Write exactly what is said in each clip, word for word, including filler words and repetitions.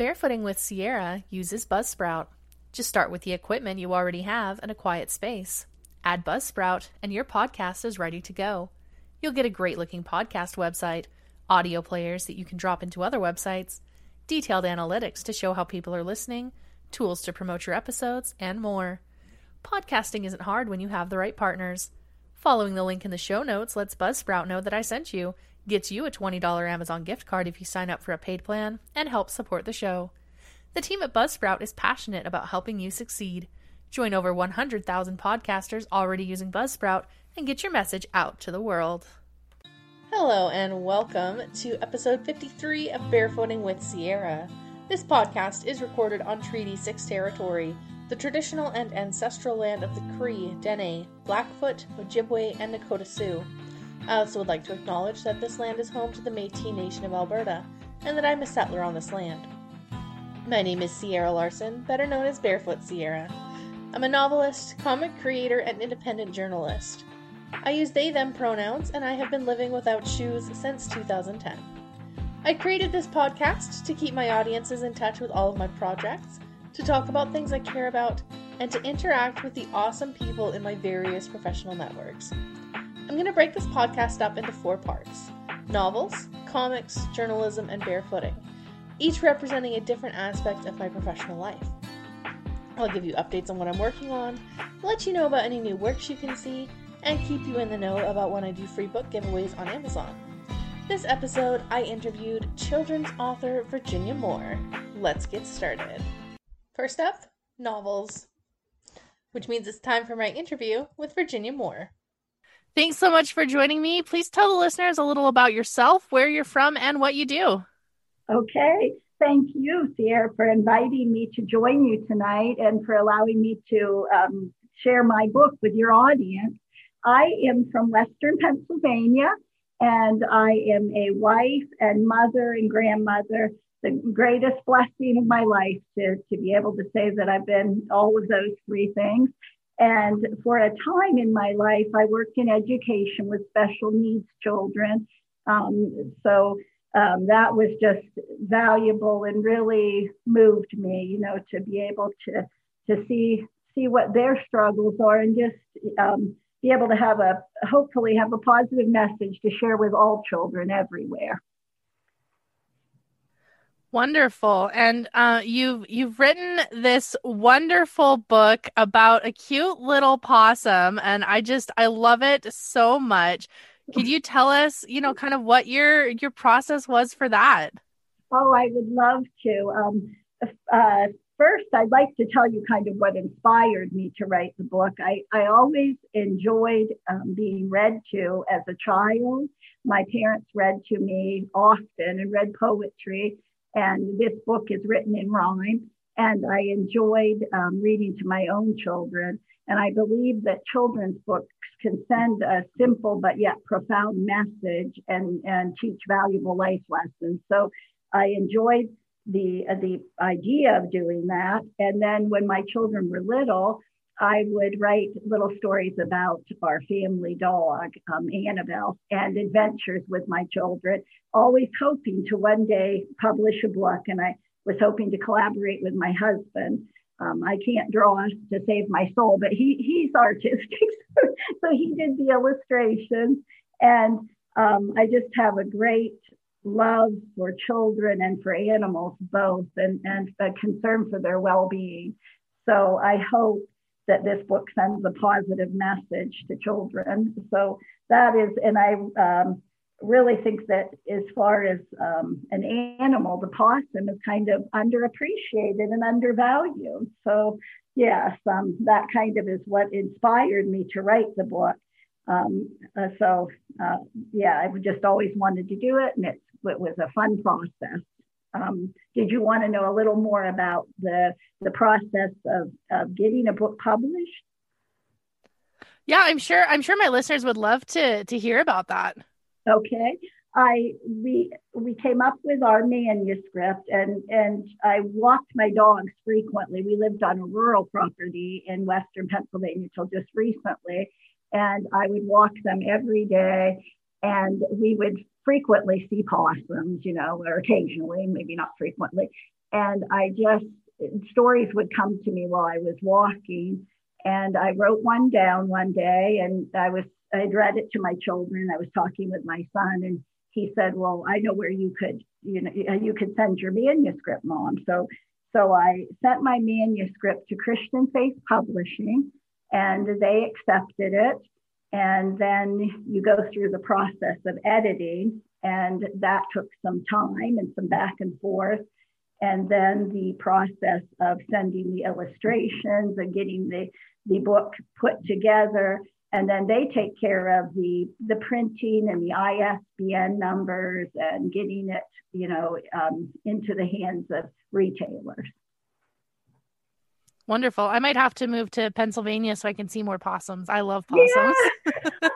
Barefooting with Sierra uses Buzzsprout. Just start with the equipment you already have and a quiet space. Add Buzzsprout, and your podcast is ready to go. You'll get a great-looking podcast website, audio players that you can drop into other websites, detailed analytics to show how people are listening, tools to promote your episodes, and more. Podcasting isn't hard when you have the right partners. Following the link in the show notes lets Buzzsprout know that I sent you, gets you a twenty dollars Amazon gift card if you sign up for a paid plan, and helps support the show. The team at Buzzsprout is passionate about helping you succeed. Join over one hundred thousand podcasters already using Buzzsprout and get your message out to the world. Hello and welcome to episode fifty-three of Barefooting with Sierra. This podcast is recorded on Treaty six territory, the traditional and ancestral land of the Cree, Dene, Blackfoot, Ojibwe, and Nakota Sioux. I also would like to acknowledge that this land is home to the Métis Nation of Alberta, and that I'm a settler on this land. My name is Sierra Larson, better known as Barefoot Sierra. I'm a novelist, comic creator, and independent journalist. I use they/them pronouns, and I have been living without shoes since two thousand ten. I created this podcast to keep my audiences in touch with all of my projects, to talk about things I care about, and to interact with the awesome people in my various professional networks. I'm going to break this podcast up into four parts: novels, comics, journalism, and barefooting, each representing a different aspect of my professional life. I'll give you updates on what I'm working on, let you know about any new works you can see, and keep you in the know about when I do free book giveaways on Amazon. This episode, I interviewed children's author Virginia Moore. Let's get started. First up, novels, which means it's time for my interview with Virginia Moore. Thanks so much for joining me. Please tell the listeners a little about yourself, where you're from, and what you do. Okay. Thank you, Sierra, for inviting me to join you tonight and for allowing me to um, share my book with your audience. I am from Western Pennsylvania, and I am a wife and mother and grandmother. The greatest blessing of my life to, to be able to say that I've been all of those three things. And for a time in my life, I worked in education with special needs children. Um, so Um, that was just valuable and really moved me, you know, to be able to to see see what their struggles are and just um, be able to have a, hopefully have a positive message to share with all children everywhere. Wonderful. And uh, you've you've written this wonderful book about a cute little possum, and I just I love it so much. Could you tell us, you know, kind of what your your process was for that? Oh, I would love to. Um, uh, first, I'd like to tell you kind of what inspired me to write the book. I, I always enjoyed um, being read to as a child. My parents read to me often and read poetry. And this book is written in rhyme. And I enjoyed um, reading to my own children. And I believe that children's books can send a simple but yet profound message and, and teach valuable life lessons. So I enjoyed the, uh, the idea of doing that. And then when my children were little, I would write little stories about our family dog, um, Annabelle, and adventures with my children, always hoping to one day publish a book. And I was hoping to collaborate with my husband. Um, I can't draw to save my soul, but he he's artistic, so he did the illustrations. And um, I just have a great love for children and for animals both, and, and a concern for their well-being. So I hope that this book sends a positive message to children. So that is, and I um, really think that as far as um, an animal, the possum is kind of underappreciated and undervalued. So yes, um, that kind of is what inspired me to write the book. Um, uh, so uh, yeah, I just always wanted to do it, and it, it was a fun process. Um, did you want to know a little more about the the process of, of getting a book published? Yeah, I'm sure. I'm sure my listeners would love to to hear about that. Okay, I we we came up with our manuscript, and and I walked my dogs frequently. We lived on a rural property in Western Pennsylvania till just recently, and I would walk them every day, and we would frequently see possums, you know, or occasionally, maybe not frequently. And I just, stories would come to me while I was walking. And I wrote one down one day, and I was, I'd read it to my children. I was talking with my son, and he said, well, I know where you could, you know, you could send your manuscript, Mom. So, so I sent my manuscript to Christian Faith Publishing, and they accepted it. And then you go through the process of editing, and that took some time and some back and forth. And then the process of sending the illustrations and getting the, the book put together. And then they take care of the, the printing and the I S B N numbers and getting it, you know, um, into the hands of retailers. Wonderful. I might have to move to Pennsylvania so I can see more possums. I love possums. Yeah.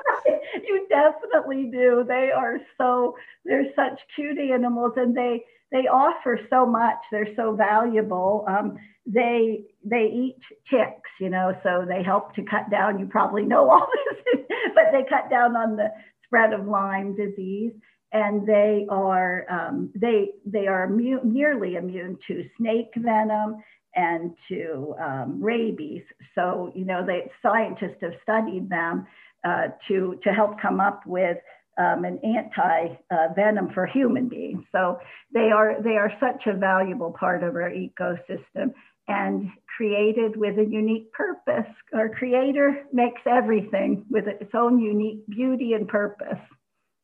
You definitely do. They are so, they're such cute animals, and they, they offer so much. They're so valuable. Um, they they eat ticks, you know, so they help to cut down. You probably know all this, but they cut down on the spread of Lyme disease, and they are um, they they are immune, nearly immune to snake venom and to um, rabies. So you know, they scientists have studied them uh, to to help come up with Um, an anti-venom uh, for human beings. So they are they are such a valuable part of our ecosystem, and created with a unique purpose. Our Creator makes everything with its own unique beauty and purpose.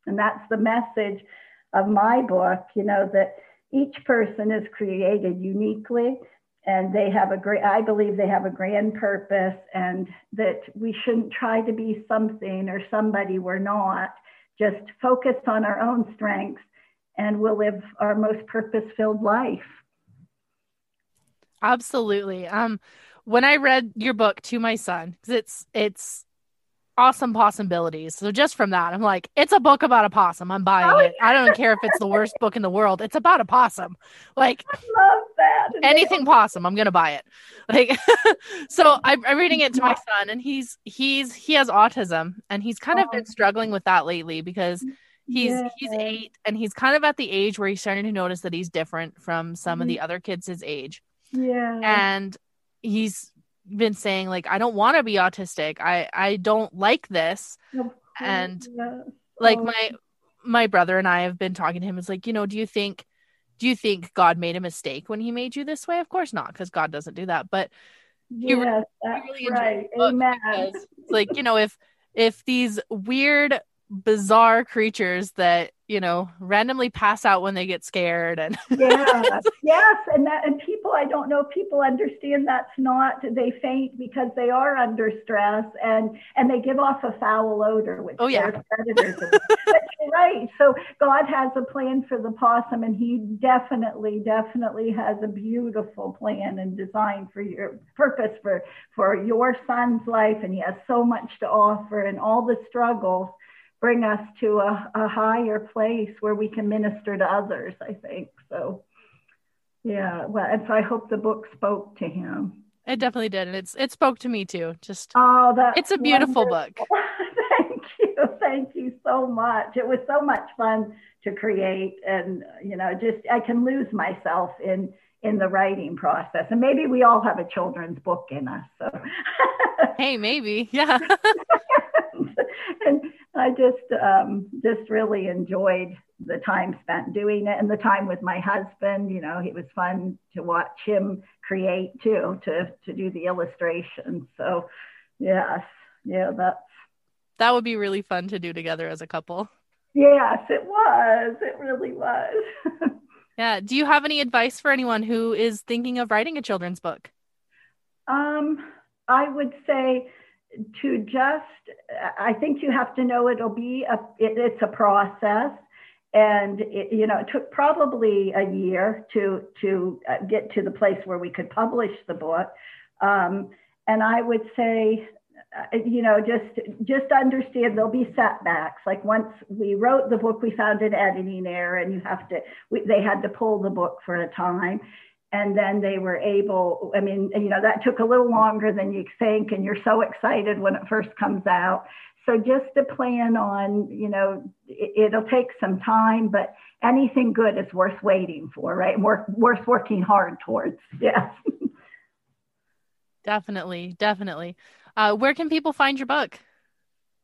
And that's the message of my book, you know, that each person is created uniquely, and they have a great, I believe they have a grand purpose, and that we shouldn't try to be something or somebody we're not. Just focus on our own strengths, and we'll live our most purpose-filled life. Absolutely. Um, when I read your book to my son, because it's it's Awesome Possibilities. So just from that, I'm like, it's a book about a possum. I'm buying oh, it. Yeah. I don't care if it's the worst book in the world. It's about a possum. Like, I love that. Anything possum, I'm gonna buy it. Like, so I'm, I'm reading it to my son, and he's he's he has autism, and he's kind of oh. been struggling with that lately because he's yeah. he's eight, and he's kind of at the age where he's starting to notice that he's different from some mm-hmm. of the other kids his age. Yeah, and he's been saying, like, I don't want to be autistic. I, I don't like this. And yeah. like oh. my, my brother and I have been talking to him. It's like, you know, do you think, do you think God made a mistake when he made you this way? Of course not. 'Cause God doesn't do that. But yes, you really, that's really right. Amen. It's like, you know, if, if these weird, bizarre creatures that, you know, randomly pass out when they get scared, and yeah, yes, and that, and people, I don't know if people understand, that's not, they faint because they are under stress, and and they give off a foul odor, which oh yeah predators. But you're right, so God has a plan for the possum, and he definitely definitely has a beautiful plan and design for your purpose for for your son's life, and he has so much to offer, and all the struggles bring us to a, a higher place where we can minister to others, I think. So, yeah. Well, and so I hope the book spoke to him. It definitely did. And it's, it spoke to me too. Just, oh, that's it's a beautiful wonderful book. Thank you. Thank you so much. It was so much fun to create, and, you know, just, I can lose myself in, in the writing process. And maybe we all have a children's book in us. So. Hey, maybe. Yeah. And I just um, just really enjoyed the time spent doing it, and the time with my husband. You know, it was fun to watch him create too, to to do the illustrations. So, yes, yeah, that's that would be really fun to do together as a couple. Yes, it was. It really was. Yeah. Do you have any advice for anyone who is thinking of writing a children's book? Um, I would say. To just, I think you have to know it'll be a, it, it's a process, and it, you know, it took probably a year to to get to the place where we could publish the book, um, and I would say, you know, just just understand there'll be setbacks. Like once we wrote the book, we found an editing error, and you have to, we, they had to pull the book for a time. And then they were able, I mean, you know, that took a little longer than you think, and you're so excited when it first comes out. So just to plan on, you know, it, it'll take some time, but anything good is worth waiting for, right? Worth, worth working hard towards. Yeah. Definitely. Definitely. Uh, where can people find your book?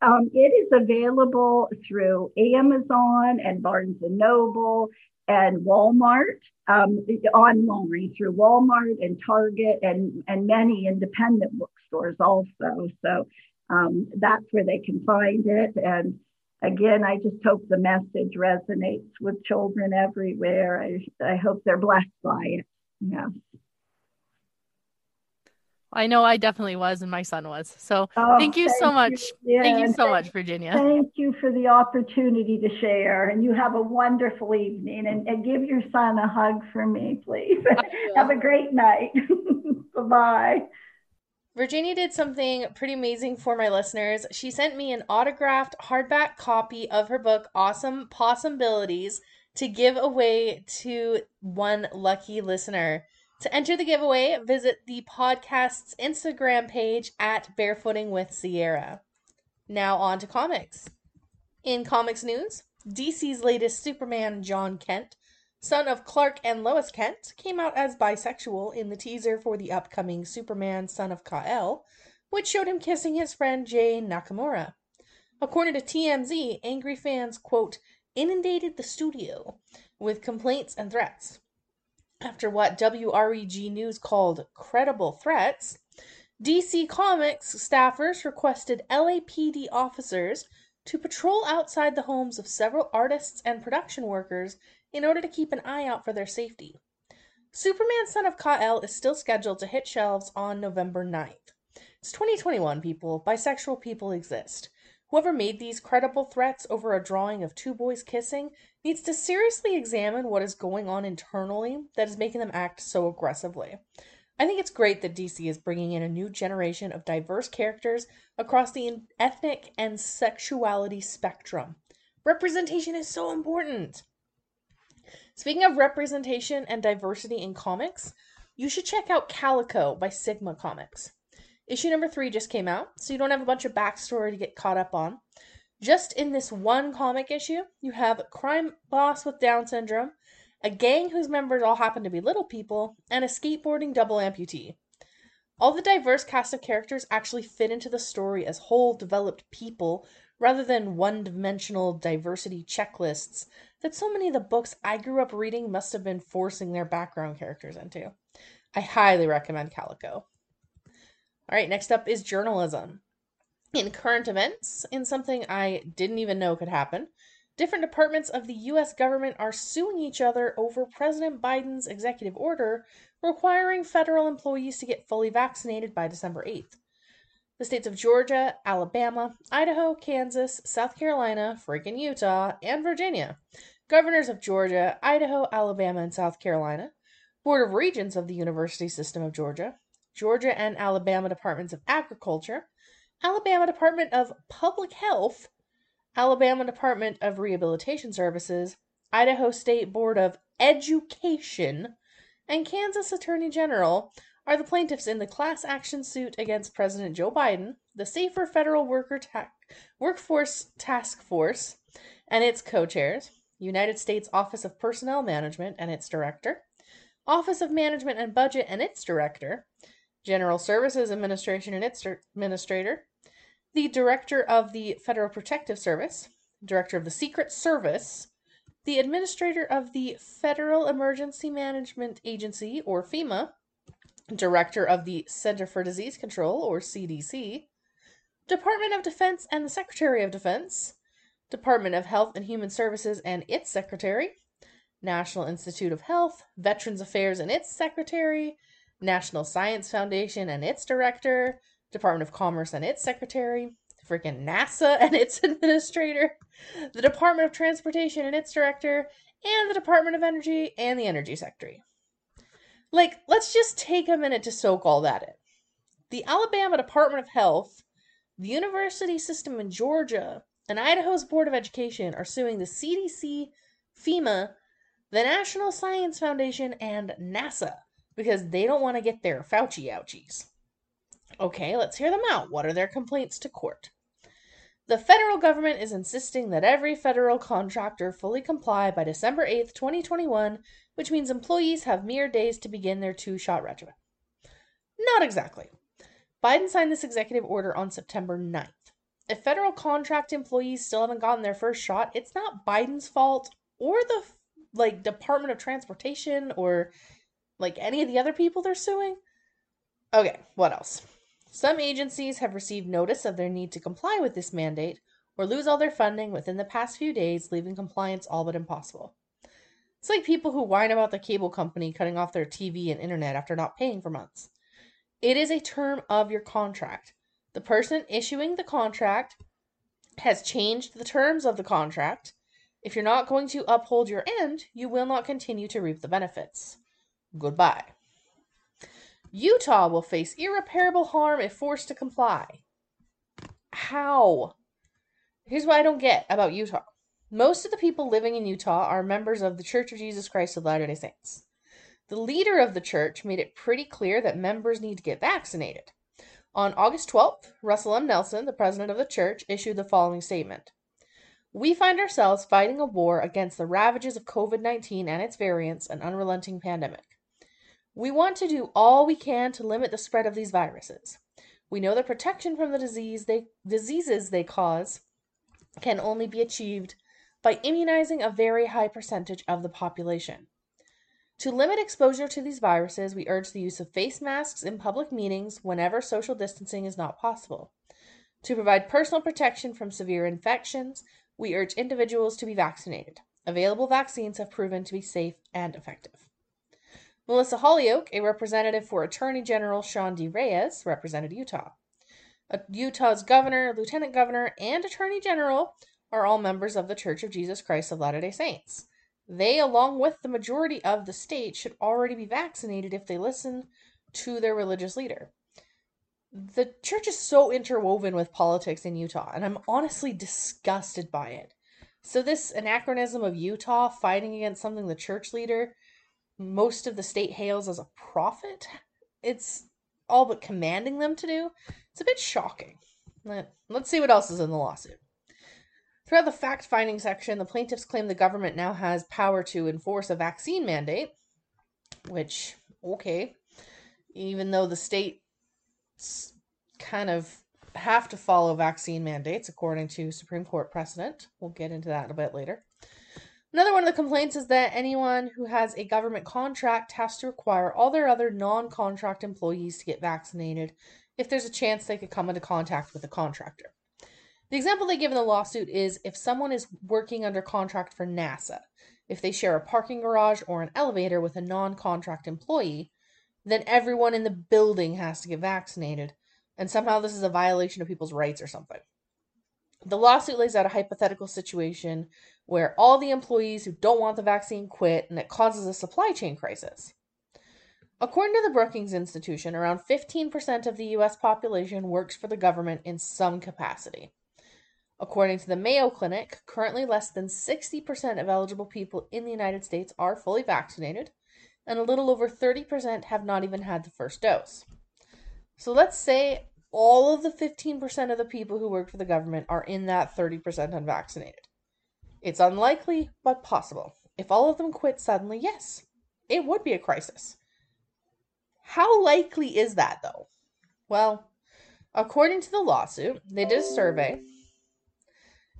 Um, it is available through Amazon and Barnes and Noble and Walmart, um, online through Walmart and Target and, and many independent bookstores also. So um, that's where they can find it. And again, I just hope the message resonates with children everywhere. I, I hope they're blessed by it. Yeah. I know I definitely was, and my son was. So oh, thank you thank so much. You. Yeah, thank you so thank, much, Virginia. Thank you for the opportunity to share. And you have a wonderful evening. And, and give your son a hug for me, please. Have a great night. Bye-bye. Virginia did something pretty amazing for my listeners. She sent me an autographed hardback copy of her book, Awesome Possibilities, to give away to one lucky listener. To enter the giveaway, visit the podcast's Instagram page at Barefooting with Sierra. Now on to comics. In comics news, D C's latest Superman, John Kent, son of Clark and Lois Kent, came out as bisexual in the teaser for the upcoming Superman, Son of Kal-El, which showed him kissing his friend Jay Nakamura. According to T M Z, angry fans, quote, inundated the studio with complaints and threats. After what W R E G News called credible threats, D C Comics staffers requested L A P D officers to patrol outside the homes of several artists and production workers in order to keep an eye out for their safety. Superman Son of Kal-El is still scheduled to hit shelves on November ninth. It's twenty twenty-one, people. Bisexual people exist. Whoever made these credible threats over a drawing of two boys kissing needs to seriously examine what is going on internally that is making them act so aggressively. I think it's great that D C is bringing in a new generation of diverse characters across the ethnic and sexuality spectrum. Representation is so important. Speaking of representation and diversity in comics, you should check out Calico by Sigma Comics. Issue number three just came out, so you don't have a bunch of backstory to get caught up on. Just in this one comic issue, you have a crime boss with Down syndrome, a gang whose members all happen to be little people, and a skateboarding double amputee. All the diverse cast of characters actually fit into the story as whole developed people, rather than one-dimensional diversity checklists that so many of the books I grew up reading must have been forcing their background characters into. I highly recommend Calico. All right, next up is journalism. In current events, in something I didn't even know could happen, different departments of the U S government are suing each other over President Biden's executive order requiring federal employees to get fully vaccinated by December eighth. The states of Georgia, Alabama, Idaho, Kansas, South Carolina, friggin' Utah, and Virginia. Governors of Georgia, Idaho, Alabama, and South Carolina. Board of Regents of the University System of Georgia. Georgia and Alabama Departments of Agriculture, Alabama Department of Public Health, Alabama Department of Rehabilitation Services, Idaho State Board of Education, and Kansas Attorney General are the plaintiffs in the class action suit against President Joe Biden, the Safer Federal Worker Ta- Workforce Task Force, and its co-chairs, United States Office of Personnel Management and its director, Office of Management and Budget and its director, General Services Administration and its administrator, the Director of the Federal Protective Service, Director of the Secret Service, the Administrator of the Federal Emergency Management Agency, or FEMA, Director of the Center for Disease Control, or C D C, Department of Defense and the Secretary of Defense, Department of Health and Human Services and its Secretary, National Institute of Health, Veterans Affairs and its Secretary, National Science Foundation and its director, Department of Commerce and its secretary, freaking NASA and its administrator, the Department of Transportation and its director, and the Department of Energy and the Energy Secretary. Like, let's just take a minute to soak all that in. The Alabama Department of Health, the University System in Georgia, and Idaho's Board of Education are suing the C D C, FEMA, the National Science Foundation, and NASA, because they don't want to get their Fauci ouchies. Okay, let's hear them out. What are their complaints to court? The federal government is insisting that every federal contractor fully comply by December eighth, twenty twenty-one, which means employees have mere days to begin their two-shot regimen. Not exactly. Biden signed this executive order on September ninth. If federal contract employees still haven't gotten their first shot, it's not Biden's fault or the like Department of Transportation or like any of the other people they're suing. Okay, what else? Some agencies have received notice of their need to comply with this mandate or lose all their funding within the past few days, leaving compliance all but impossible. It's like people who whine about the cable company cutting off their T V and internet after not paying for months. It is a term of your contract. The person issuing the contract has changed the terms of the contract. If you're not going to uphold your end, you will not continue to reap the benefits. Goodbye. Utah will face irreparable harm if forced to comply. How? Here's what I don't get about Utah. Most of the people living in Utah are members of the Church of Jesus Christ of Latter-day Saints. The leader of the church made it pretty clear that members need to get vaccinated. On August twelfth, Russell M. Nelson, the president of the church, issued the following statement. We find ourselves fighting a war against the ravages of COVID nineteen and its variants, an unrelenting pandemic. We want to do all we can to limit the spread of these viruses. We know that protection from the disease they, diseases they cause can only be achieved by immunizing a very high percentage of the population. To limit exposure to these viruses, we urge the use of face masks in public meetings whenever social distancing is not possible. To provide personal protection from severe infections, we urge individuals to be vaccinated. Available vaccines have proven to be safe and effective. Melissa Hollyoak, a representative for Attorney General Sean D. Reyes, represented Utah. Utah's governor, lieutenant governor, and attorney general are all members of the Church of Jesus Christ of Latter-day Saints. They, along with the majority of the state, should already be vaccinated if they listen to their religious leader. The church is so interwoven with politics in Utah, and I'm honestly disgusted by it. So this anachronism of Utah fighting against something the church leader most of the state hails as a prophet, it's all but commanding them to do. It's a bit shocking. Let's see what else is in the lawsuit. Throughout the fact-finding section, the plaintiffs claim the government now has power to enforce a vaccine mandate, which, okay, even though the states kind of have to follow vaccine mandates according to Supreme Court precedent. We'll get into that a bit later. Another one of the complaints is that anyone who has a government contract has to require all their other non-contract employees to get vaccinated if there's a chance they could come into contact with a contractor. The example they give in the lawsuit is if someone is working under contract for NASA, if they share a parking garage or an elevator with a non-contract employee, then everyone in the building has to get vaccinated, and somehow this is a violation of people's rights or something. The lawsuit lays out a hypothetical situation where all the employees who don't want the vaccine quit, and it causes a supply chain crisis. According to the Brookings Institution, around fifteen percent of the U S population works for the government in some capacity. According to the Mayo Clinic, currently less than sixty percent of eligible people in the United States are fully vaccinated, and a little over thirty percent have not even had the first dose. So let's say all of the fifteen percent of the people who work for the government are in that thirty percent unvaccinated. It's unlikely, but possible. If all of them quit suddenly, yes, it would be a crisis. How likely is that, though? Well, according to the lawsuit, they did a survey,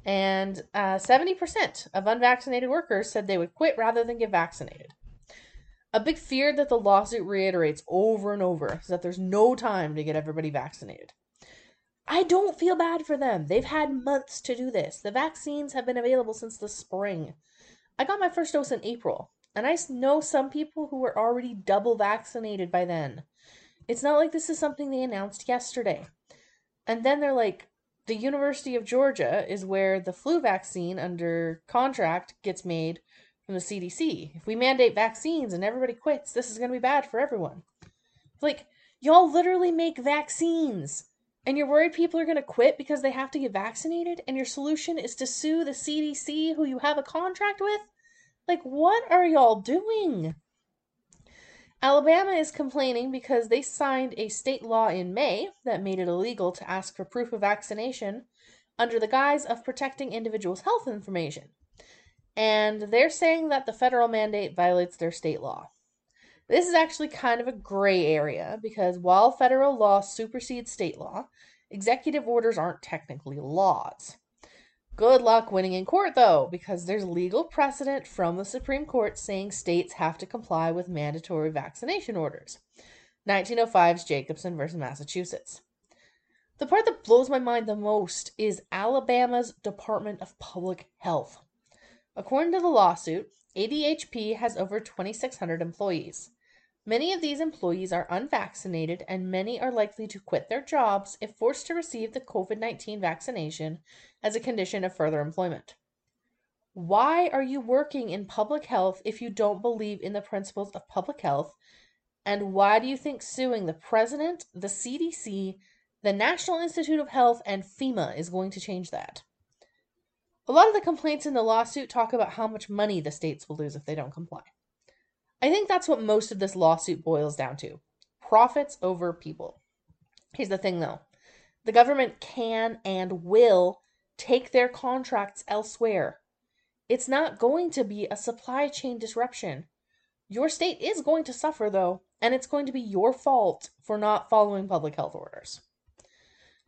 and uh, seventy percent of unvaccinated workers said they would quit rather than get vaccinated. A big fear that the lawsuit reiterates over and over is that there's no time to get everybody vaccinated. I don't feel bad for them. They've had months to do this. The vaccines have been available since the spring. I got my first dose in April, and I know some people who were already double vaccinated by then. It's not like this is something they announced yesterday. And then they're like, the University of Georgia is where the flu vaccine under contract gets made from the C D C. If we mandate vaccines and everybody quits, this is going to be bad for everyone. Like, y'all literally make vaccines, and you're worried people are going to quit because they have to get vaccinated, and your solution is to sue the C D C who you have a contract with? Like, what are y'all doing? Alabama is complaining because they signed a state law in May that made it illegal to ask for proof of vaccination under the guise of protecting individuals' health information. And they're saying that the federal mandate violates their state law. This is actually kind of a gray area because while federal law supersedes state law, executive orders aren't technically laws. Good luck winning in court, though, because there's legal precedent from the Supreme Court saying states have to comply with mandatory vaccination orders. nineteen oh five's Jacobson versus Massachusetts. The part that blows my mind the most is Alabama's Department of Public Health. According to the lawsuit, A D H P has over twenty-six hundred employees. Many of these employees are unvaccinated, and many are likely to quit their jobs if forced to receive the COVID nineteen vaccination as a condition of further employment. Why are you working in public health if you don't believe in the principles of public health? And why do you think suing the president, the C D C, the National Institute of Health, and FEMA is going to change that? A lot of the complaints in the lawsuit talk about how much money the states will lose if they don't comply. I think that's what most of this lawsuit boils down to. Profits over people. Here's the thing, though. The government can and will take their contracts elsewhere. It's not going to be a supply chain disruption. Your state is going to suffer, though, and it's going to be your fault for not following public health orders.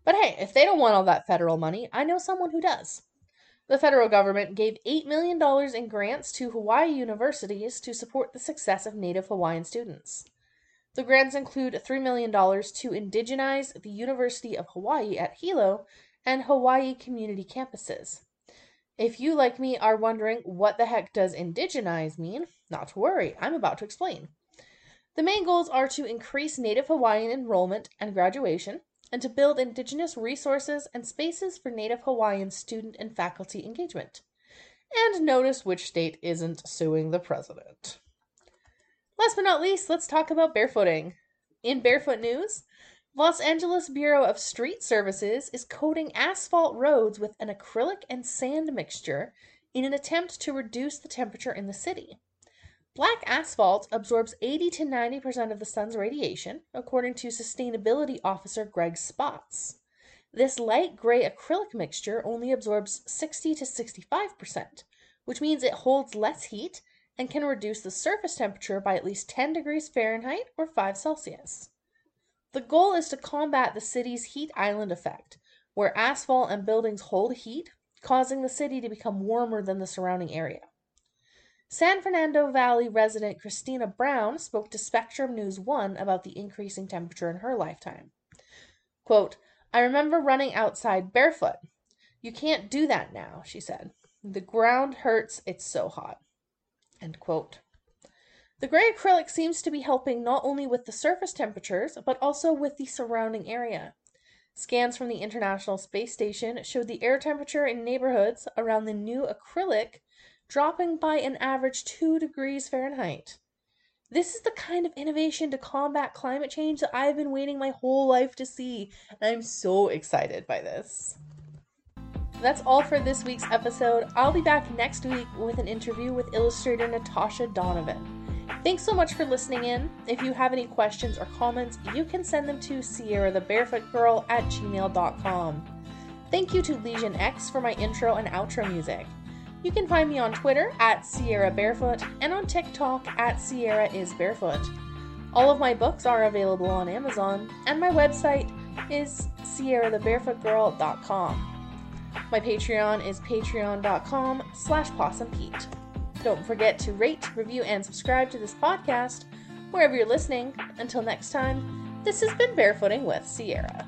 But hey, if they don't want all that federal money, I know someone who does. The federal government gave eight million dollars in grants to Hawaii universities to support the success of Native Hawaiian students. The grants include three million dollars to indigenize the University of Hawaii at Hilo and Hawaii community campuses. If you, like me, are wondering what the heck does indigenize mean, not to worry, I'm about to explain. The main goals are to increase Native Hawaiian enrollment and graduation, and to build Indigenous resources and spaces for Native Hawaiian student and faculty engagement. And notice which state isn't suing the president. Last but not least, let's talk about barefooting. In barefoot news, Los Angeles Bureau of Street Services is coating asphalt roads with an acrylic and sand mixture in an attempt to reduce the temperature in the city. Black asphalt absorbs eighty to ninety percent of the sun's radiation, according to sustainability officer Greg Spots. This light gray acrylic mixture only absorbs sixty to sixty-five percent, which means it holds less heat and can reduce the surface temperature by at least ten degrees Fahrenheit or five Celsius. The goal is to combat the city's heat island effect, where asphalt and buildings hold heat, causing the city to become warmer than the surrounding area. San Fernando Valley resident Christina Brown spoke to Spectrum News One about the increasing temperature in her lifetime. Quote, "I remember running outside barefoot. You can't do that now," she said. "The ground hurts, it's so hot." End quote. The gray acrylic seems to be helping not only with the surface temperatures, but also with the surrounding area. Scans from the International Space Station showed the air temperature in neighborhoods around the new acrylic dropping by an average two degrees Fahrenheit. This is the kind of innovation to combat climate change that I've been waiting my whole life to see, and I'm so excited by this. That's all for this week's episode. I'll be back next week with an interview with illustrator Natasha Donovan. Thanks so much for listening in. If you have any questions or comments, you can send them to Sierra The Barefoot Girl at gmail dot com. Thank you to Legion X for my intro and outro music. You can find me on Twitter at Sierra Barefoot and on TikTok at Sierra is Barefoot. All of my books are available on Amazon, and my website is Sierra The Barefoot Girl dot com. My Patreon is patreon dot com slash Possum Pete. Don't forget to rate, review, and subscribe to this podcast wherever you're listening. Until next time, this has been Barefooting with Sierra.